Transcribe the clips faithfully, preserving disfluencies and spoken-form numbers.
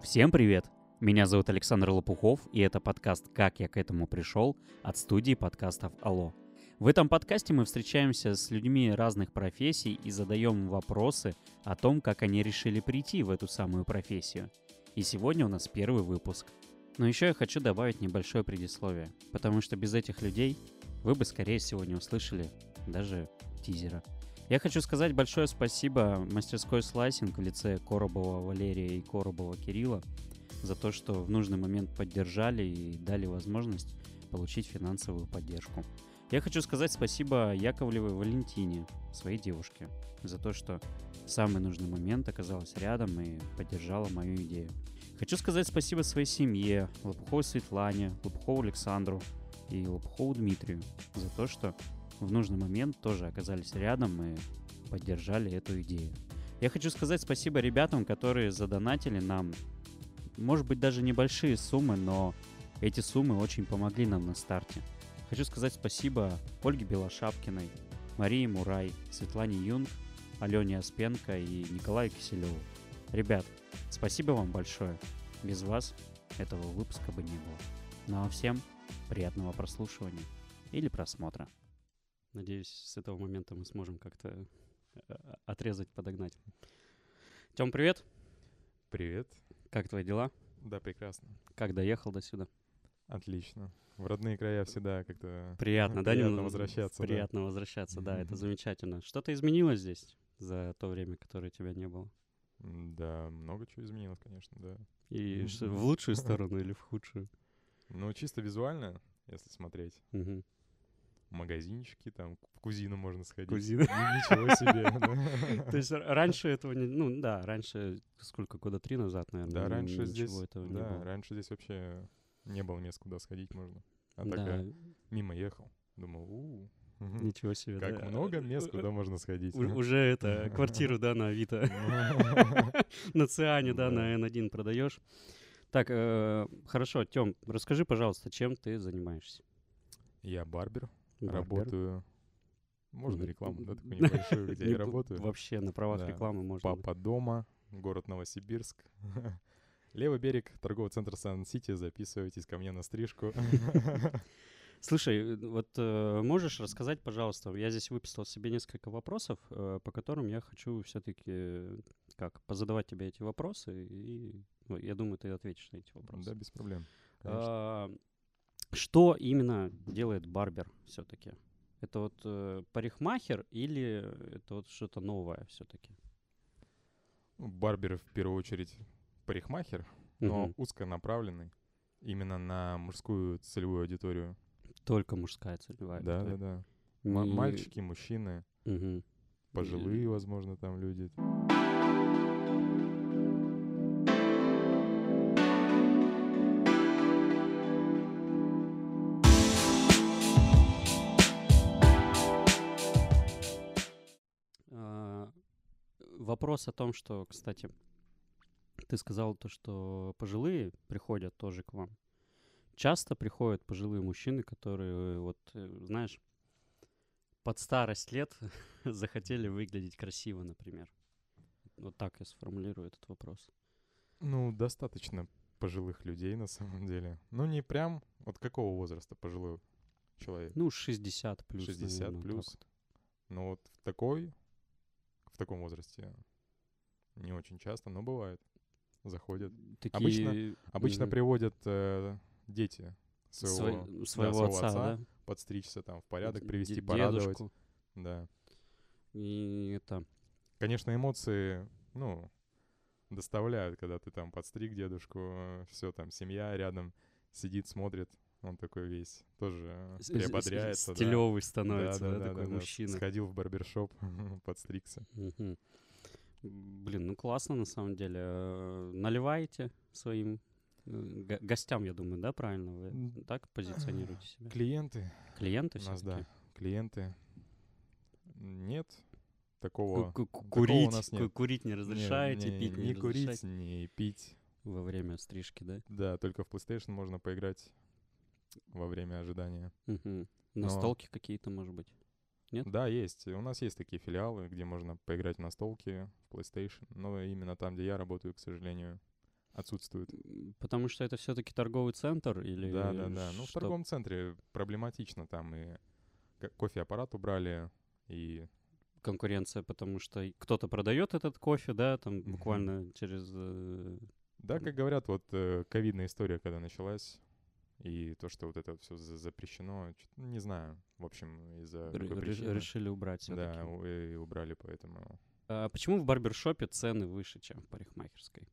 Всем привет! Меня зовут Александр Лопухов, и это подкаст «Как я к этому пришёл» от студии подкастов «Алло». В этом подкасте мы встречаемся с людьми разных профессий и задаем вопросы о том, как они решили прийти в эту самую профессию. И сегодня у нас первый выпуск. Но еще я хочу добавить небольшое предисловие, потому что без этих людей вы бы, скорее всего, не услышали даже тизера. Я хочу сказать большое спасибо мастерской «Слайсинг» в лице Коробова Валерия и Коробова Кирилла за то, что в нужный момент поддержали и дали возможность получить финансовую поддержку. Я хочу сказать спасибо Яковлевой Валентине, своей девушке, за то, что в самый нужный момент оказалась рядом и поддержала мою идею. Хочу сказать спасибо своей семье, Лопуховой Светлане, Лопухову Александру и Лопухову Дмитрию за то, что в нужный момент тоже оказались рядом и поддержали эту идею. Я хочу сказать спасибо ребятам, которые задонатили нам, может быть, даже небольшие суммы, но эти суммы очень помогли нам на старте. Хочу сказать спасибо Ольге Белошапкиной, Марии Мурай, Светлане Юнг, Алене Оспенко и Николаю Киселеву. Ребят, спасибо вам большое. Без вас этого выпуска бы не было. Ну а всем приятного прослушивания или просмотра. Надеюсь, с этого момента мы сможем как-то отрезать, подогнать. Тём, привет. Привет. Как твои дела? Да, прекрасно. Как доехал до сюда? Отлично. В родные края всегда как-то приятно, приятно, да, приятно возвращаться. Приятно да. возвращаться, да, mm-hmm. Это замечательно. Что-то изменилось здесь за то время, которое тебя не было? Да, много чего изменилось, конечно, да. И mm-hmm. что, в лучшую сторону или в худшую? Ну, чисто визуально, если смотреть. Mm-hmm. Магазинчики, там, в кузину можно сходить. Кузина? Ничего себе. То есть раньше этого не... Ну, да, раньше, сколько, года три назад, наверное, да, раньше здесь, этого не было. Да, раньше здесь вообще не было мест, куда сходить можно. А тогда мимо ехал. Думал, у ничего себе, да. Как много мест, куда можно сходить. Уже это, квартиру, да, на Авито. На Циане, да, на эн один продаешь. Так, хорошо, Тём, расскажи, пожалуйста, чем ты занимаешься? Я барбер. Барбер. Работаю. Можно рекламу, да, такую небольшую, где я работаю. Вообще на правах рекламы можно. Папа Дома, город Новосибирск. Левый берег, торговый центр Сан-Сити. Записывайтесь ко мне на стрижку. Слушай, вот можешь рассказать, пожалуйста, я здесь выписал себе несколько вопросов, по которым я хочу все-таки как позадавать тебе эти вопросы, и я думаю, ты ответишь на эти вопросы. Да, без проблем. Что именно делает барбер все-таки? Это вот э, парикмахер или это вот что-то новое все-таки? Барбер в первую очередь парикмахер, но угу. узконаправленный именно на мужскую целевую аудиторию. Только мужская целевая да, аудитория? Да, да, да. И... Мальчики, мужчины, угу. пожилые, и... возможно, там люди... Вопрос о том, что, кстати, ты сказал то, что пожилые приходят тоже к вам. Часто приходят пожилые мужчины, которые, вот, знаешь, под старость лет захотели выглядеть красиво, например. Вот так я сформулирую этот вопрос. Ну, достаточно пожилых людей на самом деле. Ну, не прям... Вот какого возраста пожилой человек? Ну, шестьдесят плюс. шестьдесят плюс. Ну, вот такой... В таком возрасте не очень часто, но бывает. Заходят. Такие... Обычно, обычно mm-hmm. приводят э, дети своего, Сво... своего да, отца, отца да? подстричься там в порядок, привести, Д- порадовать. Дедушку. Да. И это... Конечно, эмоции, ну, доставляют, когда ты там подстриг дедушку, все там, семья рядом сидит, смотрит. Он такой весь тоже приободряется. Стилевый да. становится, да, да, да, да, такой да, мужчина. Сходил в барбершоп, подстригся. Угу. Блин, ну классно на самом деле. Наливаете своим го- гостям, я думаю, да, правильно? Вы так позиционируете себя? Клиенты. Клиенты все-таки? Да, клиенты. Нет. Такого, такого у нас нет. Курить не разрешаете, не, пить не, не, не разрешаете. Не курить, не пить. Во время стрижки, да? Да, только в PlayStation можно поиграть. Во время ожидания. Угу. Настолки Но... какие-то, может быть? Нет? Да, есть. У нас есть такие филиалы, где можно поиграть в настолки, в PlayStation. Но именно там, где я работаю, к сожалению, отсутствует. Потому что это все-таки торговый центр или... Да, да, да. Ну, в торговом центре проблематично. Там и кофеаппарат убрали, и... Конкуренция, потому что кто-то продает этот кофе, да, там буквально через... Да, как говорят, вот ковидная история, когда началась, и то, что вот это все запрещено, не знаю, в общем, из-за какой причины. Решили убрать все-таки. Да, и убрали, поэтому... А почему в барбершопе цены выше, чем в парикмахерской?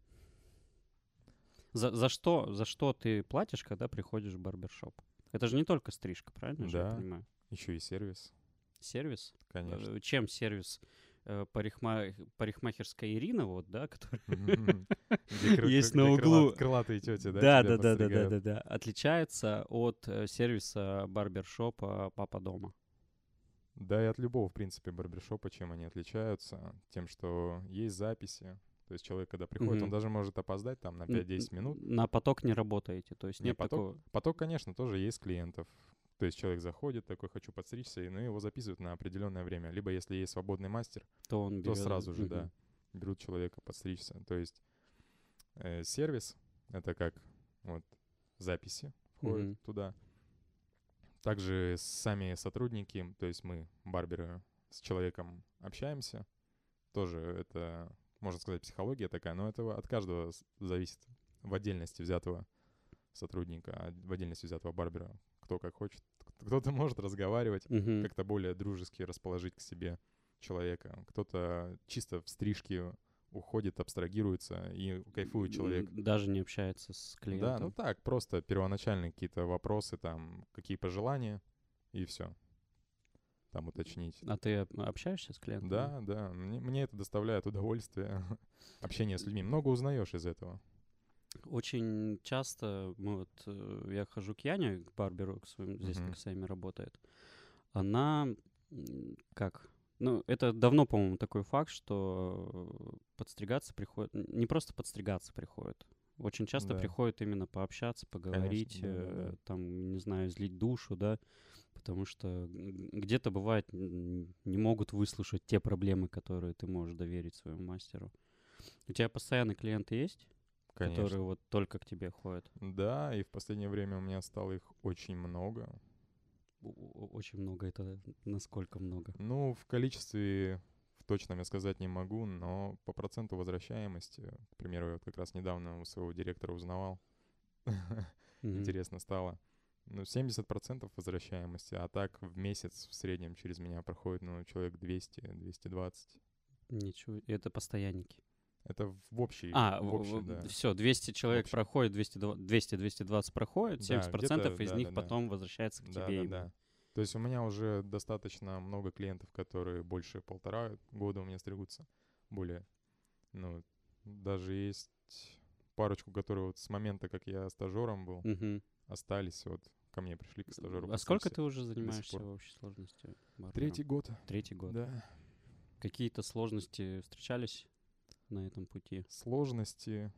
За, за, что, за что ты платишь, когда приходишь в барбершоп? Это же не только стрижка, правильно? Да, я понимаю? Еще и сервис. Сервис? Конечно. Чем сервис парикма... парикмахерская Ирина, вот, да, которая есть на углу. Крылатые тети, да? Да, да, да, да, да. Отличается от сервиса барбершопа «Папа Дома». Да, и от любого, в принципе, барбершопа, чем они отличаются, тем, что есть записи. То есть человек, когда приходит, mm-hmm. он даже может опоздать там на пять-десять минут. На поток не работаете, то есть нет, нет поток, такого... Поток, конечно, тоже есть клиентов. То есть человек заходит, такой, хочу подстричься, и ну, его записывают на определенное время. Либо если есть свободный мастер, то, он то берет... сразу же, mm-hmm. да, берут человека подстричься. То есть э, сервис — это как вот записи входят mm-hmm. туда. Также сами сотрудники, то есть мы, барберы, с человеком общаемся. Тоже это... Можно сказать, психология такая, но это от каждого зависит в отдельности взятого сотрудника, в отдельности взятого барбера, кто как хочет. Кто-то может разговаривать, uh-huh. как-то более дружески расположить к себе человека. Кто-то чисто в стрижке уходит, абстрагируется и кайфует человек. Даже не общается с клиентом. Да, ну так, просто первоначальные какие-то вопросы, там, какие пожелания, и все. Там уточнить. А ты общаешься с клиентами? Да, да. Мне, мне это доставляет удовольствие. Общение с людьми. Много узнаешь из этого. Очень часто мы вот, я хожу к Яне, к барберу, к своему, здесь uh-huh. с нами работает. Она как? Ну, это давно, по-моему, такой факт, что подстригаться приходит... Не просто подстригаться приходит. Очень часто да. приходит именно пообщаться, поговорить, конечно, да, да. там, не знаю, излить душу, да. Потому что где-то, бывает, не могут выслушать те проблемы, которые ты можешь доверить своему мастеру. У тебя постоянно клиенты есть? Конечно. Которые вот только к тебе ходят? Да, и в последнее время у меня стало их очень много. Очень много — это насколько много? Ну, в количестве в точном я сказать не могу, но по проценту возвращаемости, к примеру, я вот как раз недавно у своего директора узнавал, интересно стало. Ну, семьдесят процентов возвращаемости, а так в месяц в среднем через меня проходит, ну, человек двести-двести двадцать. Ничего, это постоянники. Это в общей... А, в общей, в, да. все, двести человек проходит, двести-двести двадцать проходит, семьдесят процентов да, из да, них да, потом да. возвращается к да, тебе. Да, да. То есть у меня уже достаточно много клиентов, которые больше полтора года у меня стригутся, более. Ну, даже есть парочку, которые вот с момента, как я стажером был, угу. остались, вот ко мне пришли к стажеру. А сколько ты уже занимаешься в общей сложности? Барбером? Третий год. Третий год. Да. Какие-то сложности встречались на этом пути? Сложности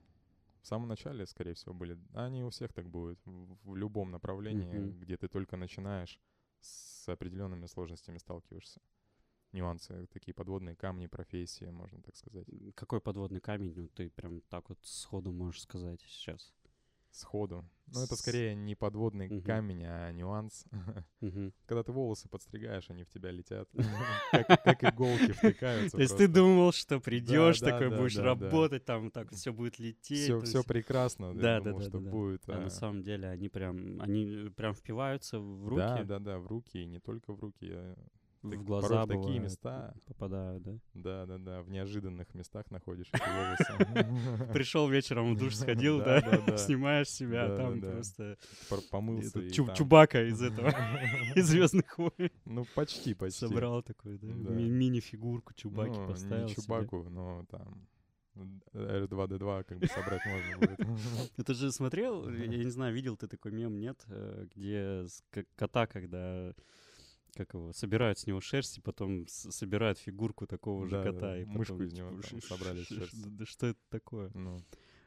в самом начале, скорее всего, были. Они у всех так будут. В любом направлении, uh-huh. где ты только начинаешь, с определенными сложностями сталкиваешься. Нюансы, такие подводные камни профессии, можно так сказать. Какой подводный камень? Ну, ты прям так вот сходу можешь сказать сейчас. Сходу. Но это скорее не подводный uh-huh. камень, а нюанс. Uh-huh. Когда ты волосы подстригаешь, они в тебя летят. Как иголки втыкаются. То есть ты думал, что придешь, такой будешь работать, там так все будет лететь. Все прекрасно. Да, да, да. А на самом деле они прям они прям впиваются в руки. Да, да, да, в руки, и не только в руки. В глаза в такие места попадают, да? Да, да, да. В неожиданных местах находишь эти волосы. Пришел вечером в душ, сходил, да, снимаешь себя, там просто помылся. Чубака из этого, из «Звездных войн». Ну, почти, почти. Собрал такую, да, мини-фигурку Чубаки поставил. Не Чубаку, но там эр два дэ два как бы собрать можно будет. Ты же смотрел, я не знаю, видел ты такой мем, нет, где кота, когда... Как его? Собирают с него шерсть, и потом с- собирают фигурку такого да, же кота. Да, и мышку потом, из него типа, там, ш- собрали ш- шерсть. Да, да что это такое? Ну,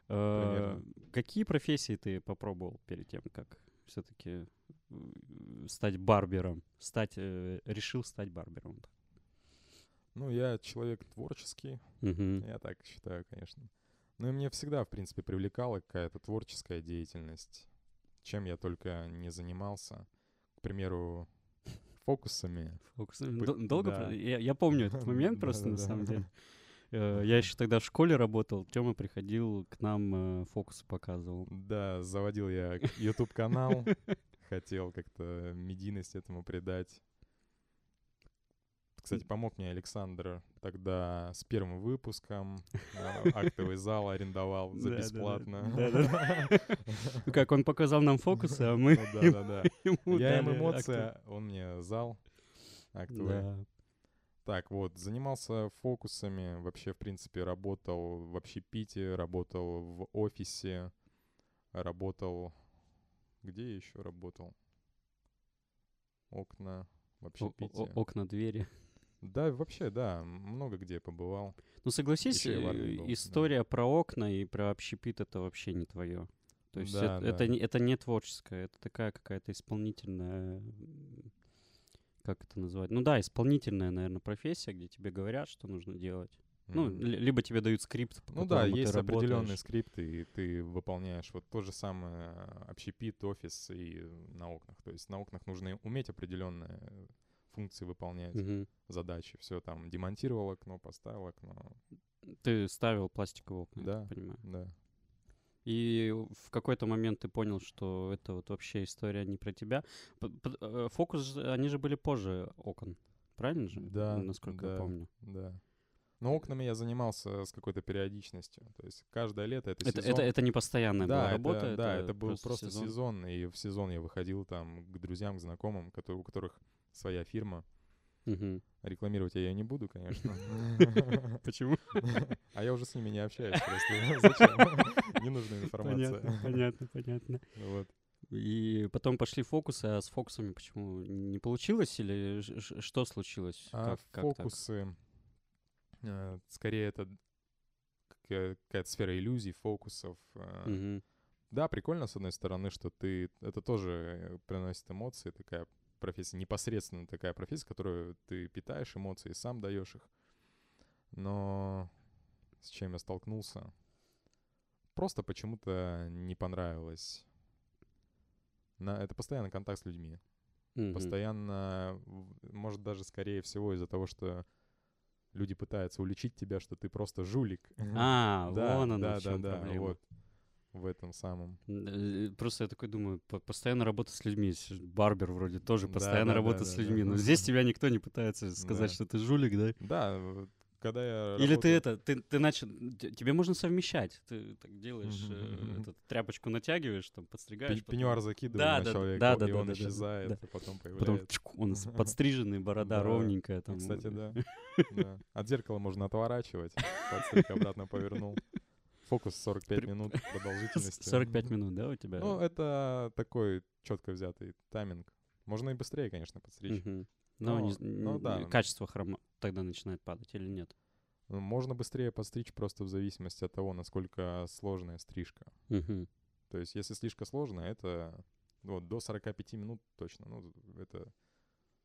а, какие профессии ты попробовал перед тем, как все-таки стать барбером? Стать, решил стать барбером? Ну, я человек творческий. Угу. Я так считаю, конечно. Ну и меня всегда, в принципе, привлекала какая-то творческая деятельность. Чем я только не занимался. К примеру, фокусами. Фокусами. П- Долго? Да. Я, я помню этот момент просто, на самом деле. Я еще тогда в школе работал, Тёма приходил к нам, фокусы показывал. Да, заводил я YouTube-канал, хотел как-то медийность этому придать. Кстати, помог мне Александр тогда с первым выпуском. Актовый зал арендовал за бесплатно. Как он показал нам фокусы, а мы ему дали. Я им эмоция, он мне зал актовый. Так вот, занимался фокусами, вообще, в принципе, работал в общепите, работал в офисе, работал... Где я еще работал? Окна в общепите. О- о- окна, двери. Да, вообще, да, много где побывал. Ну, согласись, был, история да. про окна и про общепит — это вообще не твое. То есть да, это, да. Это, не, это не творческое, это такая какая-то исполнительная... Как это назвать? Ну да, исполнительная, наверное, профессия, где тебе говорят, что нужно делать. Mm-hmm. Ну, либо тебе дают скрипт, по ну, которому да, ты есть работаешь. Определенные скрипты, и ты выполняешь вот то же самое общепит, офис и на окнах. То есть на окнах нужно уметь определенные функции выполнять, mm-hmm. задачи. Все там, демонтировал окно, поставил окно. Ты ставил пластиковые окна, да, я так понимаю. Да. И в какой-то момент ты понял, что это вот вообще история не про тебя. Фокус, они же были позже окон, правильно же? Да. Ну, насколько да, я помню. Да. Но окнами я занимался с какой-то периодичностью. То есть каждое лето это, это сезон. Это, это не постоянная да, была работа? Это, да, это, это был просто, просто сезон. сезон. И в сезон я выходил там к друзьям, к знакомым, у которых своя фирма. Угу. Рекламировать я ее не буду, конечно. Почему? А я уже с ними не общаюсь просто. Зачем? Не нужна информация. Понятно, понятно. И потом пошли фокусы, а с фокусами почему? Не получилось или что случилось? А фокусы, скорее, это какая-то сфера иллюзий, фокусов. Да, прикольно, с одной стороны, что ты... Это тоже приносит эмоции, такая профессия, непосредственно такая профессия, которую ты питаешь эмоции, сам даешь их. Но с чем я столкнулся? Просто почему-то не понравилось. На... Это постоянно контакт с людьми. Mm-hmm. Постоянно, может, даже скорее всего из-за того, что люди пытаются уличить тебя, что ты просто жулик. А, да, вон она, да, в чем да, проблема. Да, вот. В этом самом. Просто я такой думаю, постоянно работа с людьми. Барбер вроде тоже постоянно да, да, работа да, с людьми. Да, да, но да. Здесь тебя никто не пытается сказать, да. что ты жулик, да? Да, когда я Или работал... ты это, ты, ты начал... Тебе можно совмещать. Ты так делаешь, mm-hmm. э, этот, тряпочку натягиваешь, там, подстригаешь. Потом... Пеньюар закидываешь да, на да, человека, да, да, и да, он да, исчезает, да, да. потом появляется. Потом чук, он подстриженный, борода да. ровненькая. Там. Кстати, да. да. От зеркала можно отворачивать. Подстриг обратно повернул. Фокус сорок пять При... минут продолжительности. сорок пять минут, да, у тебя? Ну, это такой четко взятый тайминг. Можно и быстрее, конечно, подстричь. Угу. Но, но, не, но да. качество хрома тогда начинает падать или нет? Можно быстрее подстричь просто в зависимости от того, насколько сложная стрижка. Угу. То есть, если слишком сложно, это вот, до сорок пять минут точно. Ну, это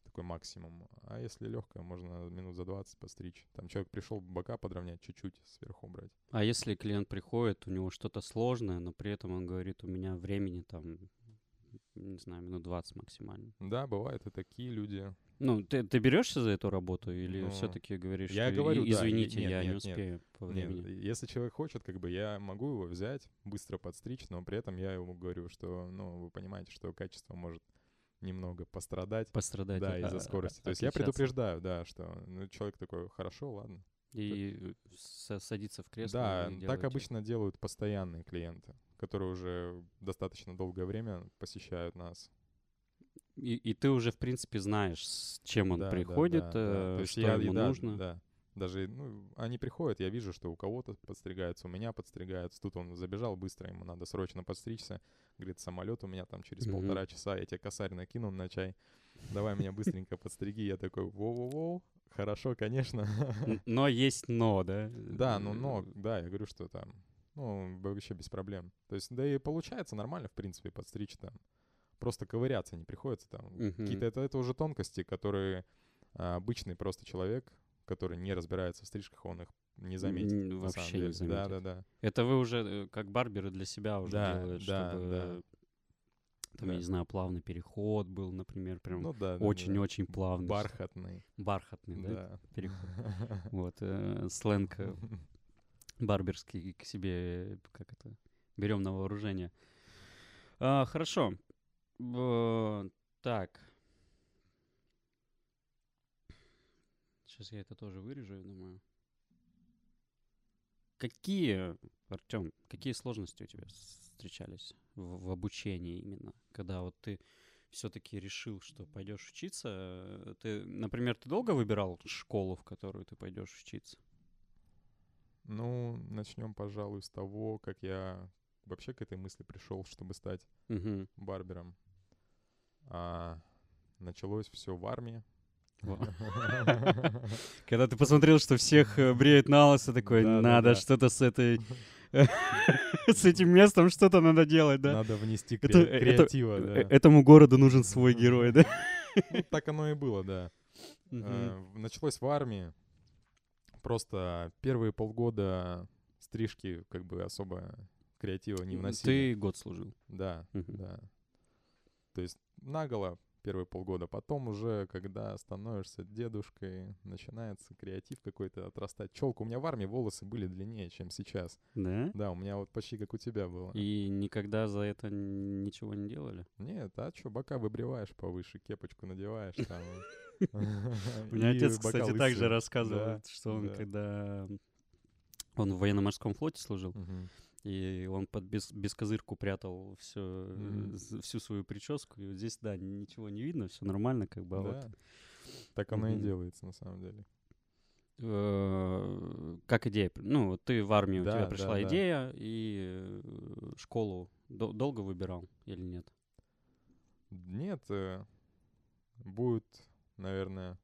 такой максимум. А если легкая, можно минут за двадцать постричь. Там человек пришел, бока подровнять, чуть-чуть сверху брать. А если клиент приходит, у него что-то сложное, но при этом он говорит, у меня времени там, не знаю, минут двадцать максимально. Да, бывают и такие люди. Ну, ты, ты берешься за эту работу или ну, все-таки говоришь, я что говорю, извините, да, нет, я нет, не успею нет, по времени? Нет. Если человек хочет, как бы я могу его взять, быстро подстричь, но при этом я ему говорю, что, ну, вы понимаете, что качество может... немного пострадать. Пострадать. Да, из-за скорости. А, То есть отличаться. Я предупреждаю, да, что ну, человек такой, хорошо, ладно. И так... садится в кресло. Да, так делают. Обычно делают постоянные клиенты, которые уже достаточно долгое время посещают нас. И, и ты уже, в принципе, знаешь, с чем он да, приходит, да, да, э, да. что я, ему да, нужно. Да. Даже ну, они приходят, я вижу, что у кого-то подстригаются, у меня подстригаются. Тут он забежал быстро, ему надо срочно подстричься. Говорит, самолет у меня там через mm-hmm. полтора часа, я тебе косарь накину на чай. Давай меня быстренько подстриги. Я такой, воу-воу-воу, хорошо, конечно. Но есть но, да? Да, ну но, да, я говорю, что там, ну вообще без проблем. То есть, да и получается нормально, в принципе, подстричь там. Просто ковыряться не приходится там. Mm-hmm. Какие-то это, это уже тонкости, которые а, обычный просто человек... который не разбирается в стрижках, он их не заметить. Вообще не заметить. Да, да, да. Это вы уже как барберы для себя уже да, делаете, да, чтобы... Да. Там, да. Я не знаю, плавный переход был, например, прям ну, да, очень-очень да, да. плавный. Бархатный. Бархатный, да, да. переход. Вот, э, сленг барберский к себе, как это, берем на вооружение. А, хорошо. Э, так. Сейчас я это тоже вырежу, я думаю. Какие, Артём, какие сложности у тебя встречались в, в обучении именно, когда вот ты все-таки решил, что пойдешь учиться? Ты, например, ты долго выбирал школу, в которую ты пойдешь учиться? Ну, начнем, пожалуй, с того, как я вообще к этой мысли пришел, чтобы стать uh-huh. барбером. А, началось все в армии. Когда ты посмотрел, что всех бреют на лысо, такой, надо что-то с этой... С этим местом что-то надо делать, да? Надо внести креатива, да. Этому городу нужен свой герой, да? Так оно и было, да. Началось в армии. Просто первые полгода стрижки как бы особо креатива не вносили. Ты год служил? Да, да. То есть наголо. Первые полгода. Потом уже, когда становишься дедушкой, начинается креатив какой-то отрастать. Челку. У меня в армии волосы были длиннее, чем сейчас. Да? Да, у меня вот почти как у тебя было. И никогда за это ничего не делали? Нет, а что, бока выбриваешь повыше, кепочку надеваешь там. У меня отец, кстати, также рассказывал, что он когда... Он в военно-морском флоте служил. И он под без, бескозырку прятал все, mm-hmm. всю свою прическу. И вот здесь, да, ничего не видно, все нормально, как бы. Да. Вот. Так оно mm-hmm. и делается, на самом деле. Э-э- как идея? Ну, ты в армию, да, у тебя пришла да, идея, да. и школу дол- долго выбирал или нет? Нет. Будет, наверное...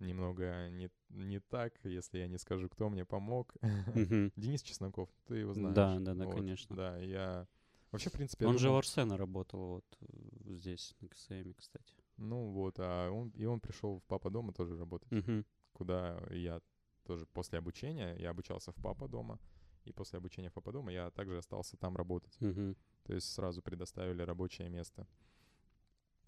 Немного не, не так, если я не скажу, кто мне помог. Uh-huh. Денис Чесноков, ты его знаешь. Да, да, да, вот, конечно. Да, я... Вообще, в принципе... Он думал... же у Арсена работал вот здесь, на КСМе, кстати. Ну вот, а он, и он пришел в Папа Дома тоже работать, uh-huh. куда я тоже после обучения, я обучался в Папа Дома, и после обучения в Папа Дома я также остался там работать. Uh-huh. То есть сразу предоставили рабочее место.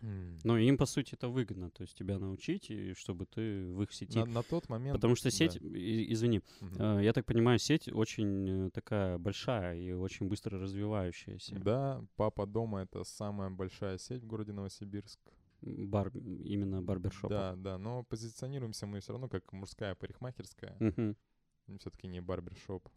Ну, им, по сути, это выгодно, то есть тебя научить, и чтобы ты в их сети... На, на тот момент... Потому что сеть, да. и, извини, uh-huh. э, я так понимаю, сеть очень такая большая и очень быстро развивающаяся. Да, Папа Дома — это самая большая сеть в городе Новосибирск. Бар, именно барбершопов. Да, да, но позиционируемся мы все равно как мужская парикмахерская, uh-huh. все-таки не барбершоп.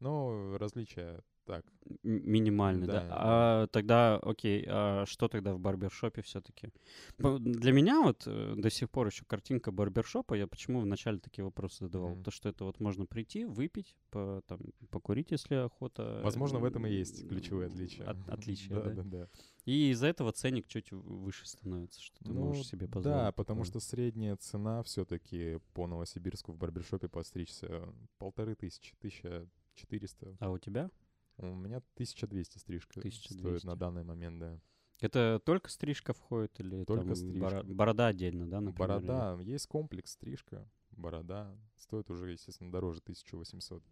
Но различия... Так. Минимально, да. да. А тогда, окей, а что тогда в барбершопе все-таки? Для меня вот до сих пор еще картинка барбершопа, я почему вначале такие вопросы задавал? Mm-hmm. То, что это вот можно прийти, выпить, по, там, покурить, если охота. Возможно, в этом и есть ключевое отличие. От, отличие, да, да. да, да. И из-за этого ценник чуть выше становится, что ты ну, можешь себе позволить. Да, потому что средняя цена все-таки по Новосибирску в барбершопе подстричься полторы тысячи, тысяча четыреста. А у тебя? У меня тысяча двести стрижка тысяча двести стоит на данный момент, да. Это только стрижка входит или только там боро- борода отдельно, да, например? Борода, или... есть комплекс стрижка, борода. Стоит уже, естественно, дороже тысяча восемьсот.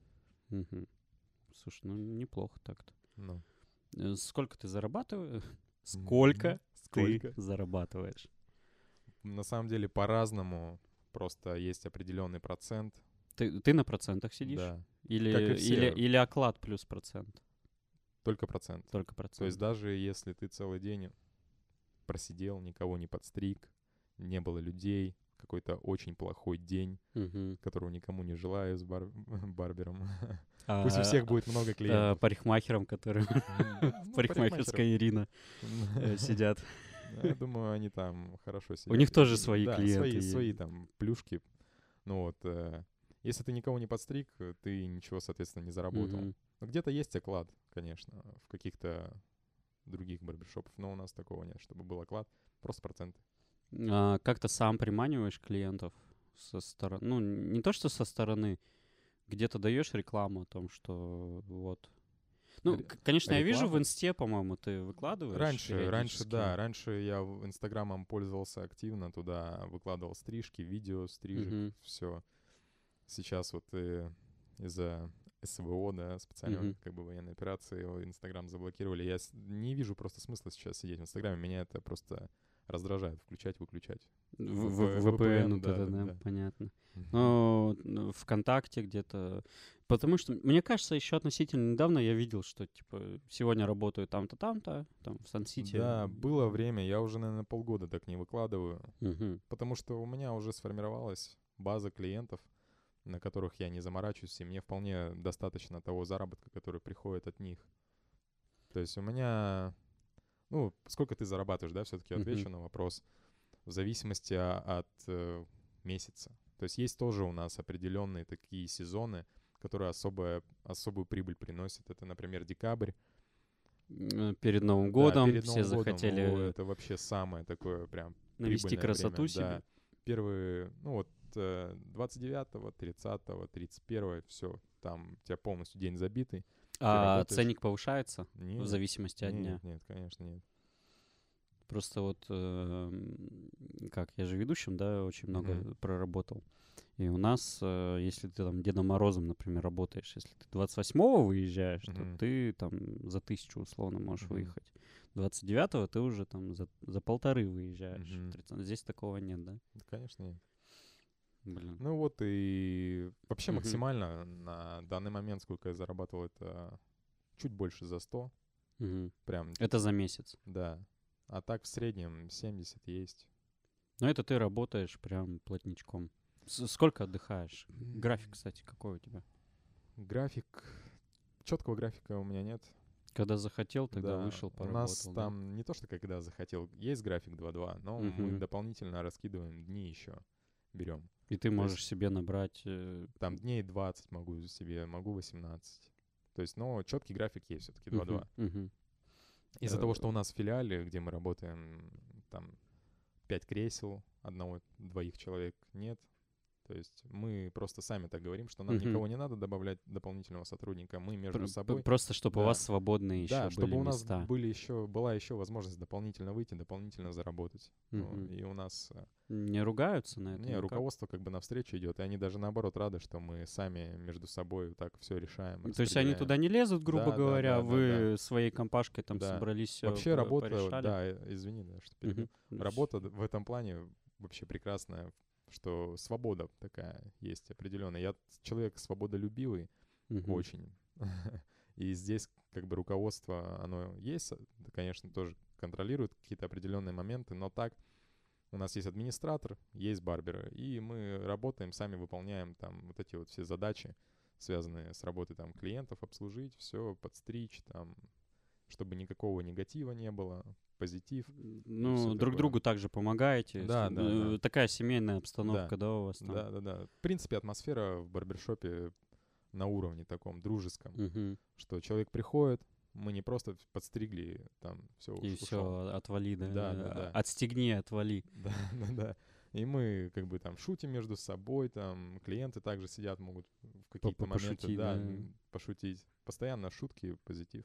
Угу. Слушай, ну неплохо так-то. Ну. Сколько ты зарабатываешь? Сколько ты зарабатываешь? На самом деле по-разному, просто есть определенный процент. Ты, ты на процентах сидишь? Да. Или, или, или оклад плюс процент? Только процент. Только процент. То есть даже если ты целый день просидел, никого не подстриг, не было людей, какой-то очень плохой день, угу. которого никому не желаю с бар- барбером. А, пусть у всех будет много клиентов. А, парикмахером, которые в парикмахерской Ирина сидят. Я думаю, они там хорошо сидят. У них тоже свои клиенты. Свои там плюшки. Ну вот... Если ты никого не подстриг, ты ничего, соответственно, не заработал. Mm-hmm. Но где-то есть оклад, конечно, в каких-то других барбершопах, но у нас такого нет, чтобы был оклад, просто проценты. А как ты сам приманиваешь клиентов со стороны? Ну, не то, что со стороны, где-то даешь рекламу о том, что вот... Ну, Р- конечно, реклама? Я вижу в Инсте, по-моему, ты выкладываешь. Раньше, раньше, да. Раньше я Инстаграмом пользовался активно, туда выкладывал стрижки, видео, стрижек, mm-hmm. все. сейчас вот из-за СВО, да, специальной mm-hmm. как бы военной операции, его Инстаграм заблокировали. Я не вижу просто смысла сейчас сидеть в Инстаграме. Меня это просто раздражает. Включать, выключать. вэ пэ эн, да, да, да, да, понятно. Но ВКонтакте где-то... Потому что, мне кажется, еще относительно недавно я видел, что, типа, сегодня работаю там-то, там-то, там, в Сан-Сити. Да, было время. Я уже, наверное, полгода так не выкладываю. Угу. Потому что у меня уже сформировалась база клиентов, на которых я не заморачиваюсь, и мне вполне достаточно того заработка, который приходит от них. То есть у меня... Ну, сколько ты зарабатываешь, да, все-таки отвечу mm-hmm. на вопрос. В зависимости от э, месяца. То есть есть тоже у нас определенные такие сезоны, которые особо, особую прибыль приносят. Это, например, декабрь. Перед Новым годом, да, перед Новым все годом, захотели... О, это вообще самое такое прям навести красоту время, себе. Да. Первые, ну вот, двадцать девятого, тридцатого, тридцать первого, все, там у тебя полностью день забитый. А работаешь... ценник повышается нет, в зависимости от нет, дня? Нет, конечно, нет. Просто вот, э, как, я же ведущим, да, очень много mm-hmm. проработал. И у нас, э, если ты там Дедом Морозом, например, работаешь, если ты двадцать восьмого выезжаешь, mm-hmm. то ты там за тысячу условно можешь mm-hmm. выехать. двадцать девятого ты уже там за, за полторы выезжаешь. Mm-hmm. тридцатого Здесь такого нет, да? Да, конечно, нет. Блин. Ну вот и вообще uh-huh. максимально на данный момент, сколько я зарабатывал, это чуть больше за сто. Uh-huh. Прям. Это за месяц? Да. А так в среднем семьдесят есть. Ну это ты работаешь прям плотничком. Сколько отдыхаешь? График, кстати, какой у тебя? График... Четкого графика у меня нет. Когда захотел, тогда да. вышел, поработал. У нас да? там не то, что когда захотел. Есть график два-два, но uh-huh. мы дополнительно раскидываем дни еще. Берем. И ты можешь есть, себе набрать... Э... Там дней двадцать могу себе, могу восемнадцать. То есть, но четкий график есть все-таки два-два. Uh-huh, uh-huh. Из-за uh-huh. того, что у нас в филиале, где мы работаем, там пять кресел, одного, двоих человек нет. То есть мы просто сами так говорим, что нам uh-huh. никого не надо добавлять дополнительного сотрудника. Мы между Пр- собой... Просто чтобы да. у вас свободные еще да, были места. Да, чтобы у нас были еще, была еще возможность дополнительно выйти, дополнительно заработать. Uh-huh. Ну, и у нас... Не ругаются на это? Не, никак? Руководство как бы навстречу идет, и они даже наоборот рады, что мы сами между собой так все решаем. То есть они туда не лезут, грубо да, говоря, да, да, вы да, да. своей компашкой там да. собрались, вообще по- работа, порешали? Да, извини, да, что перебил. Угу. Работа в этом плане вообще прекрасная, что свобода такая есть определенная. Я человек свободолюбивый угу. очень, и здесь как бы руководство, оно есть, конечно, тоже контролирует какие-то определенные моменты, но так... У нас есть администратор, есть барберы, и мы работаем, сами выполняем там вот эти вот все задачи, связанные с работой там клиентов, обслужить, все, подстричь, там, чтобы никакого негатива не было, позитив. Ну, друг другу также помогаете. Да, да, да. Такая семейная обстановка, да, да, у вас там? Да, да, да. В принципе, атмосфера в барбершопе на уровне таком дружеском, угу. что человек приходит, мы не просто подстригли, там все ушло. И все, отвали, да? Да, да, да. Отстегни, отвали. Да, да, да. И мы как бы там шутим между собой, там клиенты также сидят, могут в какие-то моменты да, да. пошутить. Постоянно шутки, позитив.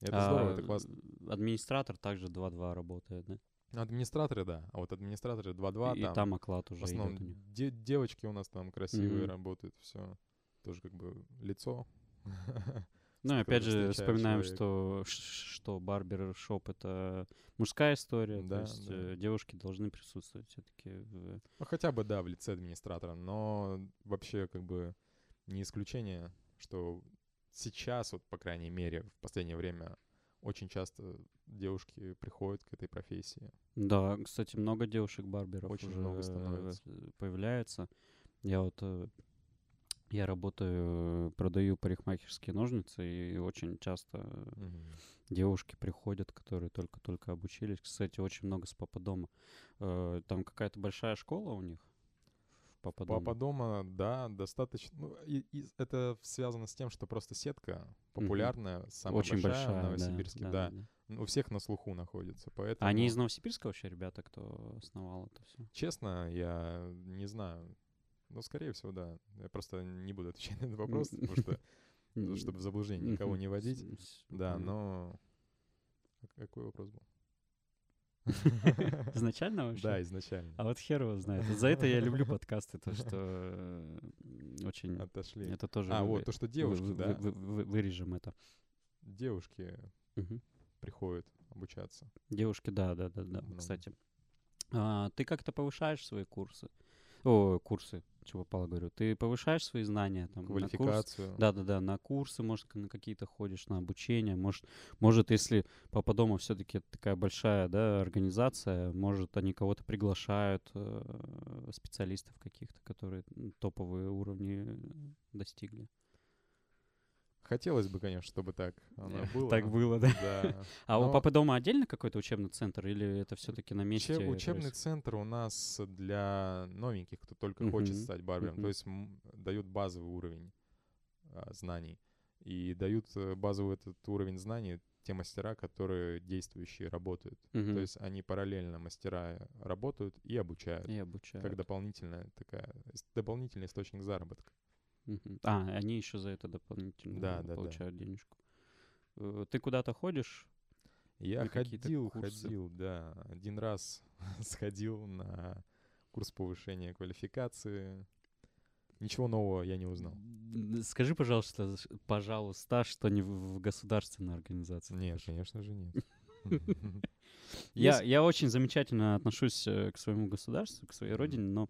Это а, здорово, это классно. Администратор также два-два работает, да? Администраторы, да. А вот администраторы два-два. И там, там оклад уже в основном идет. Де- девочки у нас там красивые mm-hmm. работают, все. Тоже как бы лицо. Ну, опять же, вспоминаем, что, что барбершоп — это мужская история, да, то есть да. девушки должны присутствовать все-таки. В... Ну, хотя бы, да, в лице администратора, но вообще как бы не исключение, что сейчас, вот, по крайней мере, в последнее время очень часто девушки приходят к этой профессии. Да, кстати, много девушек-барберов очень уже много становится. Появляется. Я вот... Я работаю, продаю парикмахерские ножницы, и очень часто mm-hmm. девушки приходят, которые только-только обучились. Кстати, очень много с Папа Дома. Там какая-то большая школа у них? Папа Дома, Папа Дома да, достаточно. Ну, и, и это связано с тем, что просто сетка популярная, mm-hmm. самая очень большая, большая в Новосибирске. Да, да. Да, да. У всех на слуху находится. Поэтому... Они из Новосибирска вообще, ребята, кто основал это все? Честно, я не знаю. Ну, скорее всего, да. Я просто не буду отвечать на этот вопрос, потому что, чтобы в заблуждение никого не вводить. Да, но... Какой вопрос был? Изначально вообще? Да, изначально. А вот хер его знает. За это я люблю подкасты, то, что очень... Отошли. Это тоже... А, вот, то, что девушки, да? Вырежем это. Девушки приходят обучаться. Девушки, да, да, да, да, кстати. Ты как-то повышаешь свои курсы? О, курсы, чего Павла говорю. Ты повышаешь свои знания? Там, квалификацию. Да-да-да, на, на курсы, может, на какие-то ходишь, на обучение. Может, может если Папа Дома все-таки такая большая, да, организация, может, они кого-то приглашают, э, специалистов каких-то, которые топовые уровни достигли. Хотелось бы, конечно, чтобы так оно было. Так было, да. да. А Но... у Папы Дома отдельно какой-то учебный центр или это все-таки на месте? Учеб... Учебный центр у нас для новеньких, кто только uh-huh. хочет стать барбером. Uh-huh. То есть м- дают базовый уровень а, знаний. И дают базовый этот уровень знаний те мастера, которые действующие работают. Uh-huh. То есть они параллельно мастера работают и обучают. И обучают. Как дополнительная такая, дополнительный источник заработка. Uh-huh. А, они еще за это дополнительно да, да, получают да. денежку. Ты куда-то ходишь? Я ходил, курсы? ходил, да. Один раз сходил на курс повышения квалификации. Ничего нового я не узнал. Скажи, пожалуйста, пожалуйста, что не в государственной организации. Нет, тоже. Конечно же, нет. Я, я очень замечательно отношусь к своему государству, к своей родине, но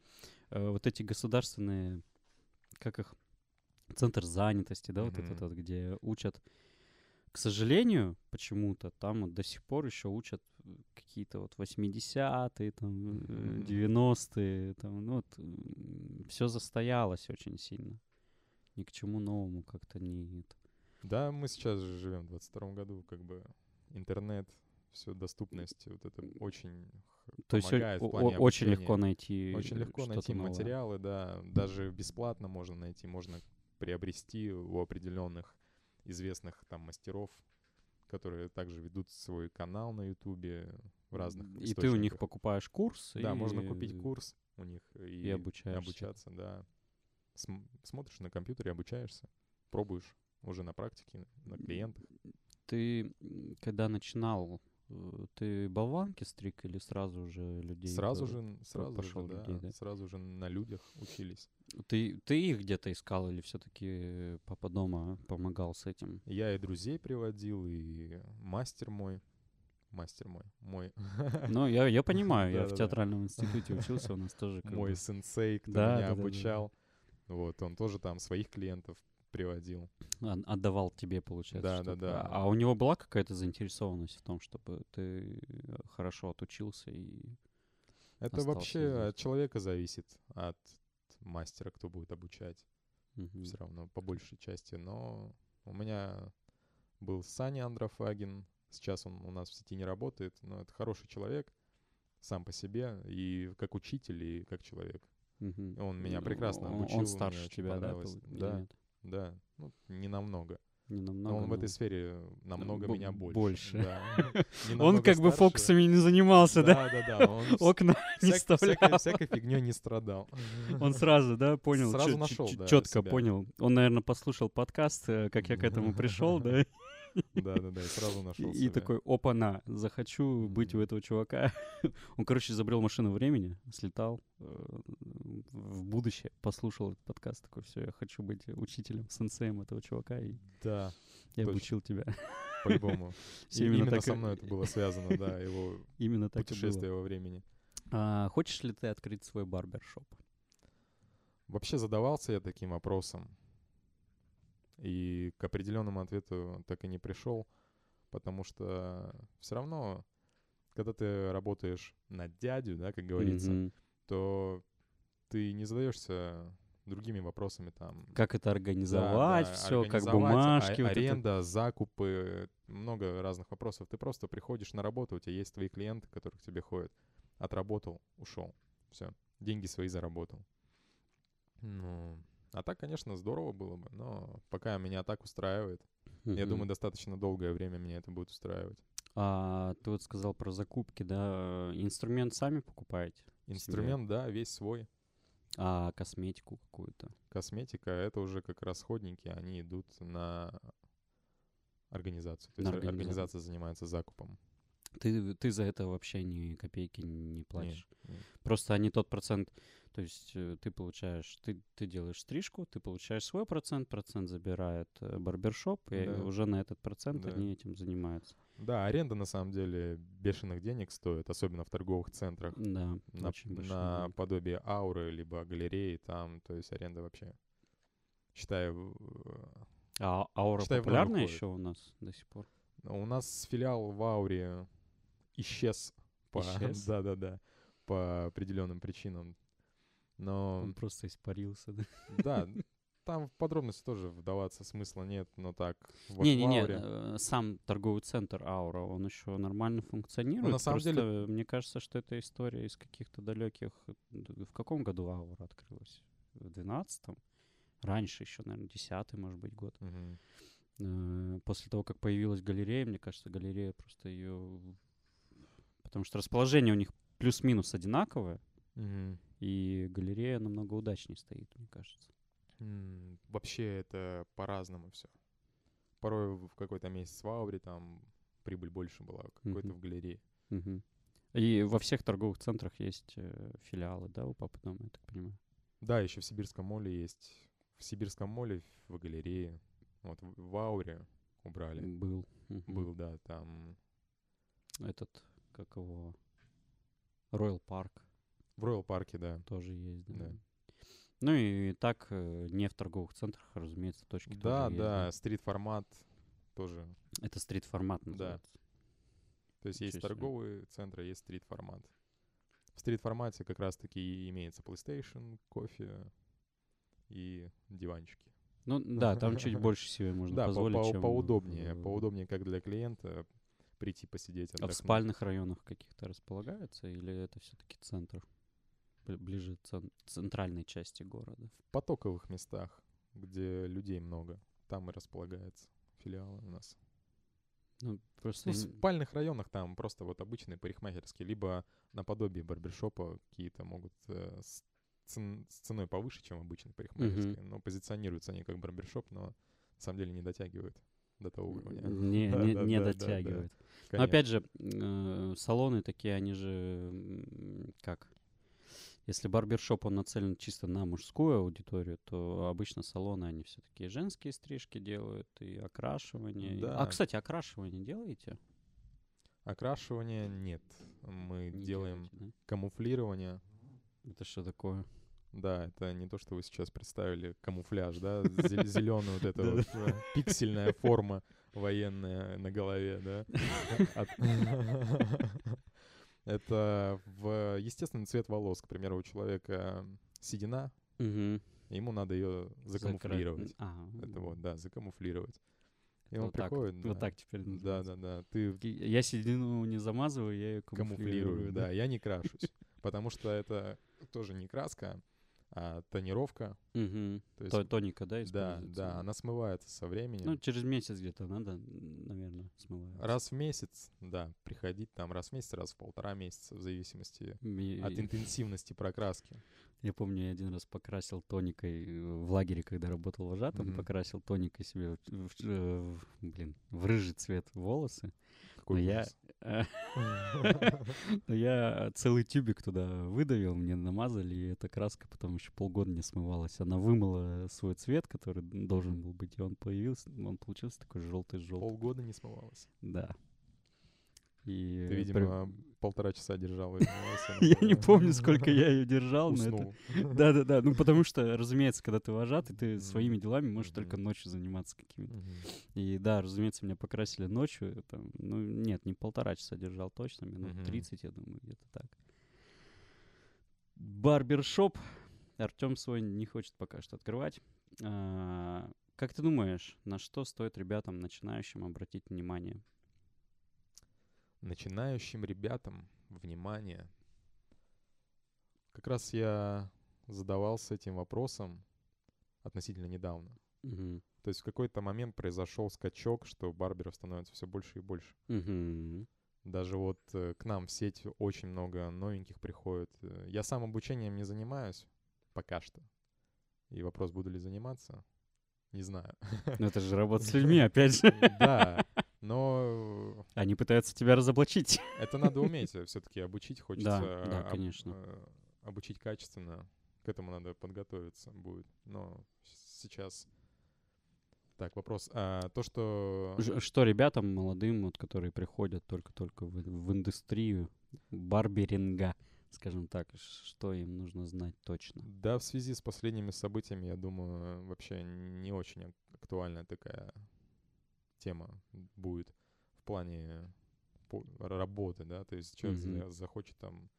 э, вот эти государственные... как их, центр занятости, да, mm-hmm. вот этот, вот, где учат, к сожалению, почему-то там вот до сих пор еще учат какие-то вот восьмидесятые, там, mm-hmm. девяностые, там, ну вот, все застоялось очень сильно. Ни к чему новому как-то нет. Да, мы сейчас же живем в двадцать втором году, как бы, интернет, все доступность, вот это очень... То есть очень легко найти Очень легко найти материалы, да. Даже бесплатно можно найти, можно приобрести у определенных известных там мастеров, которые также ведут свой канал на Ютубе в разных источниках. И ты у них покупаешь курс? Да, можно купить курс у них и обучаться, да. Смотришь на компьютере, обучаешься, пробуешь уже на практике, на клиентах. Ты когда начинал... Ты болванки стриг или сразу же людей? Сразу же, сразу пошел же, да, людей, да? Сразу же на людях учились. Ты, ты их где-то искал или все-таки Папа Дома помогал с этим? Я и друзей приводил, и мастер мой. Мастер мой. мой. Ну, я, я понимаю, я в театральном институте учился, у нас тоже... Мой сенсей, кто меня обучал. Вот, он тоже там своих клиентов приводил. Отдавал тебе, получается. Да, да, да. А у него была какая-то заинтересованность в том, чтобы ты хорошо отучился и... Это вообще здесь. От человека зависит, от мастера, кто будет обучать. Угу. Все равно, по большей части. Но у меня был Саня Андрофагин. Сейчас он у нас в сети не работает, но это хороший человек сам по себе и как учитель, и как человек. Угу. Он меня прекрасно он, обучил. Он старше тебя, да? Да. Да, ну, не намного. Не намного но он но... в этой сфере намного Б- меня больше. Больше. Да. Он как старше. Бы фокусами не занимался, да? Да, да, да. Окна не вставлял. Всякой фигней не страдал. Он сразу, да, понял. Сразу нашел, да. Четко понял. Он, наверное, послушал подкаст, как я к этому пришел, да? Да, да, да, и сразу нашел. И такой, опа-на, захочу быть у этого чувака. Он, короче, изобрел машину времени, слетал в будущее, послушал этот подкаст, такой, все, я хочу быть учителем, сенсеем этого чувака, и я обучил тебя. По-любому. Именно со мной это было связано, да, его путешествие во времени. Хочешь ли ты открыть свой барбершоп? Вообще задавался я таким вопросом. И к определенному ответу так и не пришел, потому что все равно, когда ты работаешь на дядю, да, как говорится, mm-hmm. то ты не задаешься другими вопросами там. Как это организовать, да, да, все, организовать, как бумажки. А- аренда, вот это... закупы, много разных вопросов. Ты просто приходишь на работу, у тебя есть твои клиенты, которые к тебе ходят. Отработал, ушел, все, деньги свои заработал. Ну... А так, конечно, здорово было бы, но пока меня так устраивает. Uh-huh. Я думаю, достаточно долгое время меня это будет устраивать. А ты вот сказал про закупки, да? Инструмент сами покупаете? Инструмент, да, весь свой. А косметику какую-то? Косметика — это уже как расходники, они идут на организацию. То на есть организация занимается закупом. Ты, ты за это вообще ни копейки не платишь. Нет, нет. Просто они тот процент, то есть ты получаешь, ты, ты делаешь стрижку, ты получаешь свой процент, процент забирает барбершоп, и да. уже на этот процент да. они этим занимаются. Да, аренда на самом деле бешеных денег стоит, особенно в торговых центрах. Да, на, очень на подобие Ауры, либо галереи там, то есть аренда вообще, считаю... А Аура считаю, популярна еще у нас до сих пор? У нас филиал в Ауре исчез, по, исчез? да, да, да, по определенным причинам, но он просто испарился, да? Да, там в подробности тоже вдаваться смысла нет, но так. Вот не, в не, Ауре... не, сам торговый центр Аура, он еще нормально функционирует. Ну, на самом просто деле, мне кажется, что это история из каких-то далеких. В каком году Аура открылась? В двенадцатом, раньше еще, наверное, десятый, может быть, год. Угу. После того, как появилась галерея, мне кажется, галерея просто ее... Потому что расположение у них плюс-минус одинаковое, mm-hmm. и галерея намного удачнее стоит, мне кажется. Mm, вообще это по-разному все. Порой в какой-то месяц в Ауре там прибыль больше была, какой-то mm-hmm. в галерее. Mm-hmm. И во всех торговых центрах есть филиалы, да, у Папы Дома, я так понимаю? Да, еще в Сибирском моле есть. В Сибирском моле, в галерее. Вот в Ауре убрали. Был. Uh-huh. Был, да, там... Этот, как его... Роял Парк. В Роял Парке, да. Тоже есть, да. да. Ну и так не в торговых центрах, разумеется, точки да, тоже да, есть. Да, да, стрит-формат тоже. Это стрит-формат называется. Да. То есть есть торговые центры, есть стрит-формат. В стрит-формате как раз-таки имеется PlayStation, кофе и диванчики. Ну да, там чуть больше себе можно да, позволить, по, по, чем... поудобнее, поудобнее как для клиента прийти посидеть, отдохнуть. А в спальных районах каких-то располагается или это все-таки центр, ближе к центральной части города? В потоковых местах, где людей много, там и располагаются филиалы у нас. Ну, просто... ну, в спальных районах там просто вот обычные парикмахерские, либо наподобие барбершопа какие-то могут... Э, с ценой повыше, чем обычный парикмахерский. Uh-huh. Но позиционируются они как барбершоп, но на самом деле не дотягивают до того уровня. Не, да, не, да, не да, дотягивают. Да, да. Но опять же, э, салоны такие, они же как? Если барбершоп, он нацелен чисто на мужскую аудиторию, то обычно салоны, они все-таки женские стрижки делают, и окрашивание. Да. И... А, кстати, окрашивание делаете? Окрашивание нет. Мы не делаем делаете, да? камуфлирование. Это что такое? Да, это не то, что вы сейчас представили, камуфляж, да, зеленая вот эта вот пиксельная форма военная на голове, да. Это в естественный цвет волос, к примеру, у человека седина, ему надо ее закамуфлировать. Это вот, да, закамуфлировать. И он приходит, да. Вот так теперь называется. Да, да, да. Ты... Я седину не замазываю, я ее камуфлирую. Да, я не крашусь. Потому что это тоже не краска, а тонировка. Угу. То есть, тоника, да, используется? Да, да, она смывается со временем. Ну, через месяц где-то надо, наверное, смывается. Раз в месяц, да, приходить там раз в месяц, раз в полтора месяца, в зависимости и... от интенсивности прокраски. Я помню, я один раз покрасил тоникой в лагере, когда работал вожатым, угу. покрасил тоникой себе в, в, в, блин, в рыжий цвет волосы. Но я... Но я целый тюбик туда выдавил, мне намазали, и эта краска потом еще полгода не смывалась. Она вымыла свой цвет, который должен был быть, и он появился, он получился такой желтый-желтый. Полгода не смывалась? Да. И ты, видимо, при... полтора часа держал ее. Я не помню, сколько я ее держал. Уснул. Да-да-да, ну потому что, разумеется, когда ты вожатый, ты своими делами можешь только ночью заниматься какими-то. И да, разумеется, меня покрасили ночью. Ну нет, не полтора часа держал точно, минут тридцать, я думаю, где-то так. Барбершоп Артём свой не хочет пока что открывать. Как ты думаешь, на что стоит ребятам, начинающим, обратить внимание? Начинающим ребятам, внимание. Как раз я задавался этим вопросом относительно недавно. Mm-hmm. То есть в какой-то момент произошел скачок, что барберов становится все больше и больше. Mm-hmm. Даже вот э, к нам в сеть очень много новеньких приходит. Я сам обучением не занимаюсь пока что. И вопрос, буду ли заниматься, не знаю. Но это же работа с людьми, опять же. Да. Но... А Они пытаются тебя разоблачить. Это надо уметь все-таки обучить. Хочется да, да, конечно. Об, обучить качественно. К этому надо подготовиться будет. Но сейчас... Так, вопрос. А, то, что... Что ребятам молодым, вот, которые приходят только-только в, в индустрию барберинга, скажем так, что им нужно знать точно? Да, в связи с последними событиями, я думаю, вообще не очень актуальная такая тема будет в плане работы, да, то есть человек mm-hmm. захочет там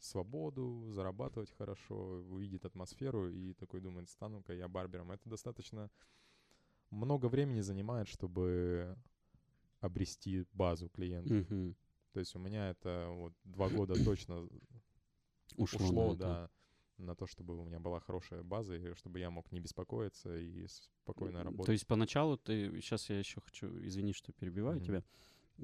свободу, зарабатывать хорошо, увидит атмосферу и такой думает, стану-ка я барбером. Это достаточно... много времени занимает, чтобы обрести базу клиентов. Mm-hmm. То есть у меня это вот два года точно ушло, ушло на, да, на то, чтобы у меня была хорошая база, и чтобы я мог не беспокоиться и спокойно работать. То есть поначалу ты... Сейчас я еще хочу... Извини, что перебиваю mm-hmm. тебя.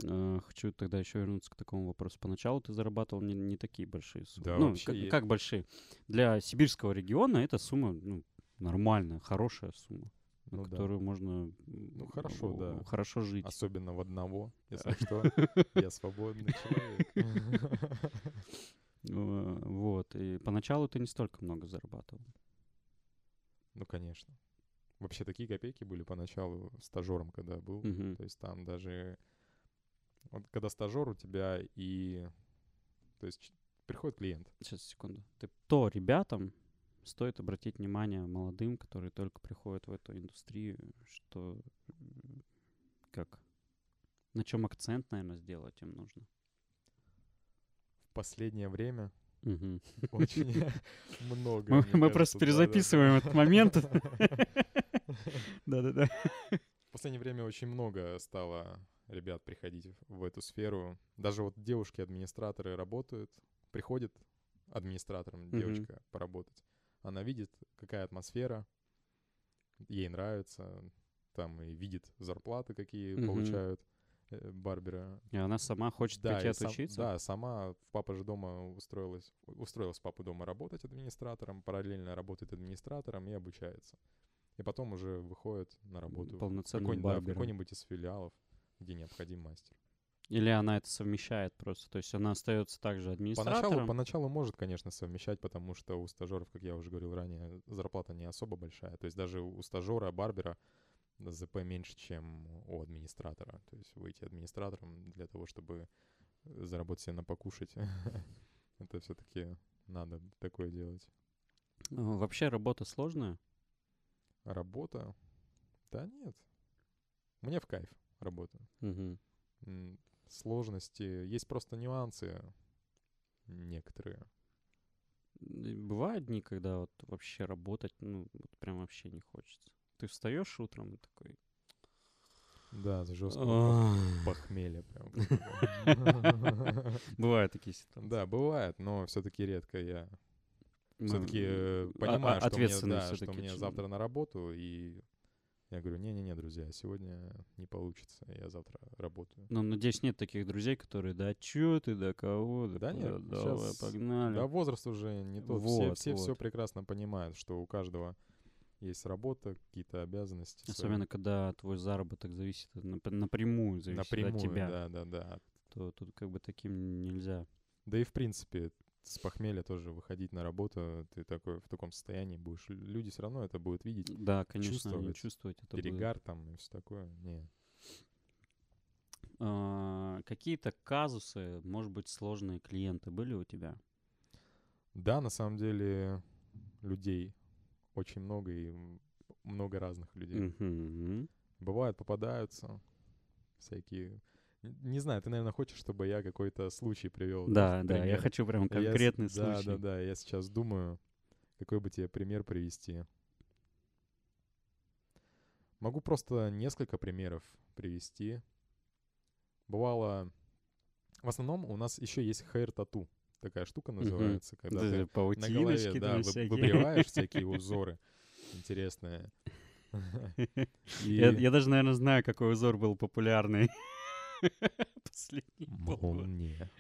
Э, хочу тогда еще вернуться к такому вопросу. Поначалу ты зарабатывал не, не такие большие суммы. Да, ну, вообще как, как большие? Для сибирского региона эта сумма ну, нормальная, хорошая сумма. На ну, которую да. можно ну, хорошо, ну, да. хорошо жить. Особенно в одного, если что. Я свободный человек. Вот. И поначалу ты не столько много зарабатывал. Ну, конечно. Вообще такие копейки были поначалу стажером, когда был. То есть там даже... Когда стажер у тебя и... То есть приходит клиент. Сейчас, секунду. То ребятам... Стоит обратить внимание молодым, которые только приходят в эту индустрию, что как на чем акцент, наверное, сделать им нужно. В последнее время угу. очень много. Мы, мы кажется, просто перезаписываем да, этот да. момент. Да-да-да. В последнее время очень много стало ребят приходить в эту сферу. Даже вот девушки-администраторы работают, приходит администратором девочка поработать. Она видит, какая атмосфера, ей нравится, там и видит зарплаты, какие mm-hmm. получают э, барберы. И она сама хочет да, пойти отучиться? Сам, да, сама в Папа же дома устроилась, устроилась в Папу дома работать администратором, параллельно работает администратором и обучается. И потом уже выходит на работу какой-нибудь, да, какой-нибудь из филиалов, где необходим мастер. Или она это совмещает просто? То есть она остается также администратором? Поначалу, поначалу может, конечно, совмещать, потому что у стажеров, как я уже говорил ранее, зарплата не особо большая. То есть даже у стажера, барбера ЗП меньше, чем у администратора. То есть выйти администратором для того, чтобы заработать себе на покушать, это все-таки надо такое делать. Вообще работа сложная? Работа? Да нет. Мне в кайф работа. Сложности, есть просто нюансы некоторые. Бывают дни, когда вот вообще работать, ну, вот прям вообще не хочется. Ты встаешь утром и такой... Да, жёстко. Похмелье прям. Бывают такие ситуации. Да, бывает, но все-таки редко я... Все-таки понимаю, что мне завтра на работу и... Я говорю, не-не-не, друзья, сегодня не получится, я завтра работаю. Ну, надеюсь, нет таких друзей, которые, да чё ты, да кого, да, да нет, давай, погнали. Да возраст уже не тот, вот, все, все, вот. Все прекрасно понимают, что у каждого есть работа, какие-то обязанности. Особенно, свои. Когда твой заработок зависит, напрямую зависит напрямую, от тебя. Напрямую, да-да-да. То тут как бы таким нельзя. Да и в принципе... С похмелья тоже выходить на работу, ты такой в таком состоянии будешь. Люди все равно это будут видеть. Да, конечно, чувствовать, они чувствовать это перегар будет. Там и все такое. Не. А, какие-то казусы, может быть, сложные клиенты были у тебя? Да, на самом деле людей очень много и много разных людей. Uh-huh. Бывают, попадаются всякие... Не знаю, ты, наверное, хочешь, чтобы я какой-то случай привел. Да, да, пример. Я хочу прям конкретный я, случай. Да, да, да, я сейчас думаю, какой бы тебе пример привести. Могу просто несколько примеров привести. Бывало... В основном у нас еще есть хейр-тату. Такая штука называется, когда да, ты на голове да, вы, выбриваешь всякие узоры интересные. Я даже, наверное, знаю, какой узор был популярный. Последний молния.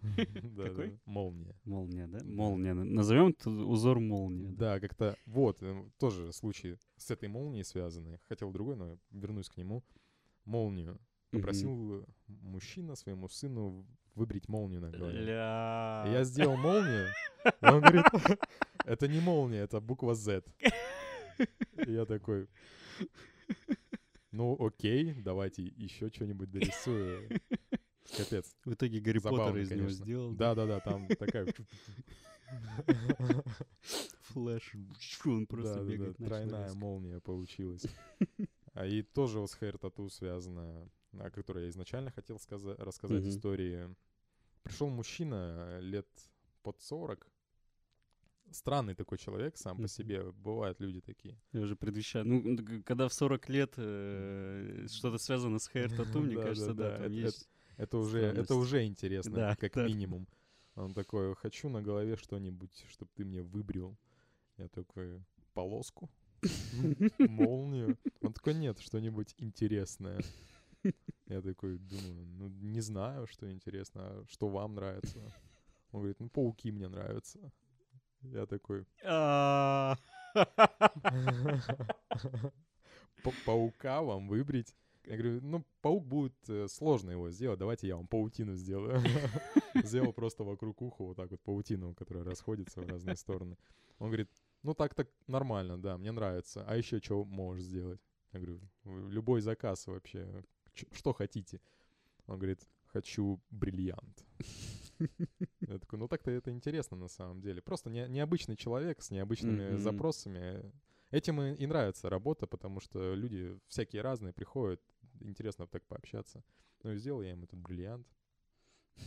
Какой? Молния. Молния, да? Молния. Назовем узор молния. Да, как-то вот тоже случай с этой молнией связанный. Хотел другой, но вернусь к нему. Молнию попросил mm-hmm. мужчина своему сыну выбрить молнию на голове. Ля... Я сделал молнию, и он говорит, это не молния, это буква Z. И я такой, ну окей, давайте еще что-нибудь дорисую. Капец. В итоге Гарри Поттера из него сделал. Да-да-да, там такая... Флэш, он просто бегает. Тройная молния получилась. А и тоже вот с хэйр-тату связано, о которой я изначально хотел сказа- рассказать mm-hmm. истории. Пришел мужчина лет под сорок. Странный такой человек сам mm-hmm. по себе. Бывают люди такие. Я уже предвещаю. Ну, когда в сорок лет э, что-то связано с хэйр-тату, мне кажется, да. Это уже интересно, как минимум. Он такой, хочу на голове что-нибудь, чтобы ты мне выбрил. Я такой, полоску, молнию. Он такой, нет, что-нибудь интересное. Я такой, думаю, ну не знаю, что интересно, а что вам нравится. Он говорит, ну пауки мне нравятся. Я такой... Паука вам выбрить? Я говорю, ну, паук будет э, сложно его сделать, давайте я вам паутину сделаю. Сделал просто вокруг уха вот так вот паутину, которая расходится в разные стороны. Он говорит, ну, так-так нормально, да, мне нравится. А еще что можешь сделать? Я говорю, любой заказ вообще, Ч- что хотите? Он говорит, хочу бриллиант. Я такой, ну, так-то это интересно на самом деле. Просто не- необычный человек с необычными mm-hmm. запросами. Этим и, и нравится работа, потому что люди всякие разные приходят, интересно так пообщаться. Ну и сделал я им этот бриллиант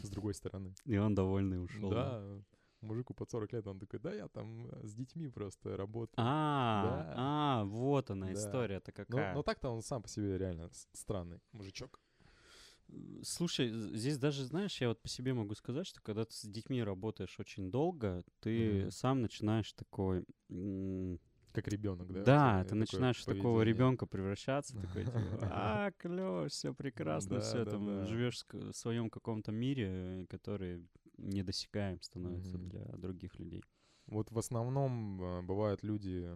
с другой стороны. И он довольный ушел. Да, да. Мужику под сорок лет, он такой, да, я там с детьми просто работаю. А, да. а вот она да. история-то какая. Но, но так-то он сам по себе реально странный мужичок. Слушай, здесь даже, знаешь, я вот по себе могу сказать, что когда ты с детьми работаешь очень долго, ты mm-hmm. сам начинаешь такой... М- Как ребенок, да? Да, ты начинаешь в такого ребенка превращаться, такой, а, клево, все прекрасно, все там живешь в своем каком-то мире, который недосягаем становится для других людей. Вот в основном бывают люди,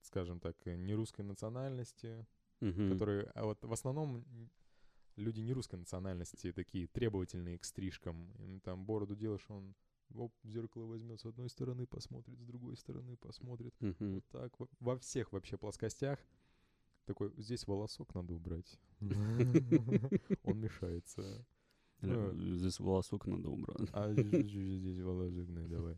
скажем так, не русской национальности, которые, а вот в основном люди не русской национальности такие требовательные к стрижкам, там бороду делаешь, он оп, зеркало возьмет с одной стороны, посмотрит, с другой стороны посмотрит. Uh-huh. Вот так, во, во всех вообще плоскостях. Такой, здесь волосок надо убрать. Он мешается. Здесь волосок надо убрать. А здесь волосок, давай.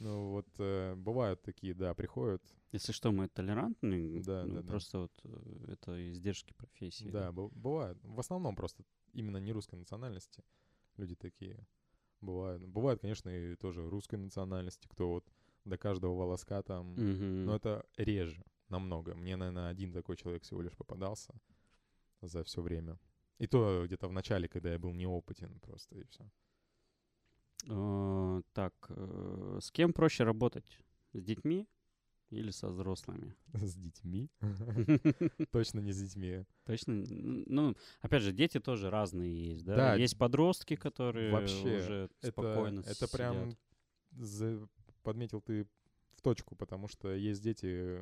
Ну вот, бывают такие, да, приходят. Если что, мы толерантны. Да, да. Просто вот это издержки профессии. Да, бывает. В основном просто именно не русской национальности люди такие... Бывает. Бывает, конечно, и тоже русской национальности, кто вот до каждого волоска там. Mm-hmm. Но это реже намного. Мне, наверное, один такой человек всего лишь попадался за все время. И то где-то в начале, когда я был неопытен просто, и все. Uh, так, uh, с кем проще работать? С детьми или со взрослыми? С детьми? Точно не с детьми. Точно? Ну, опять же, дети тоже разные есть, да? Да. Есть подростки, которые уже спокойно сидят. Это прям подметил ты в точку, потому что есть дети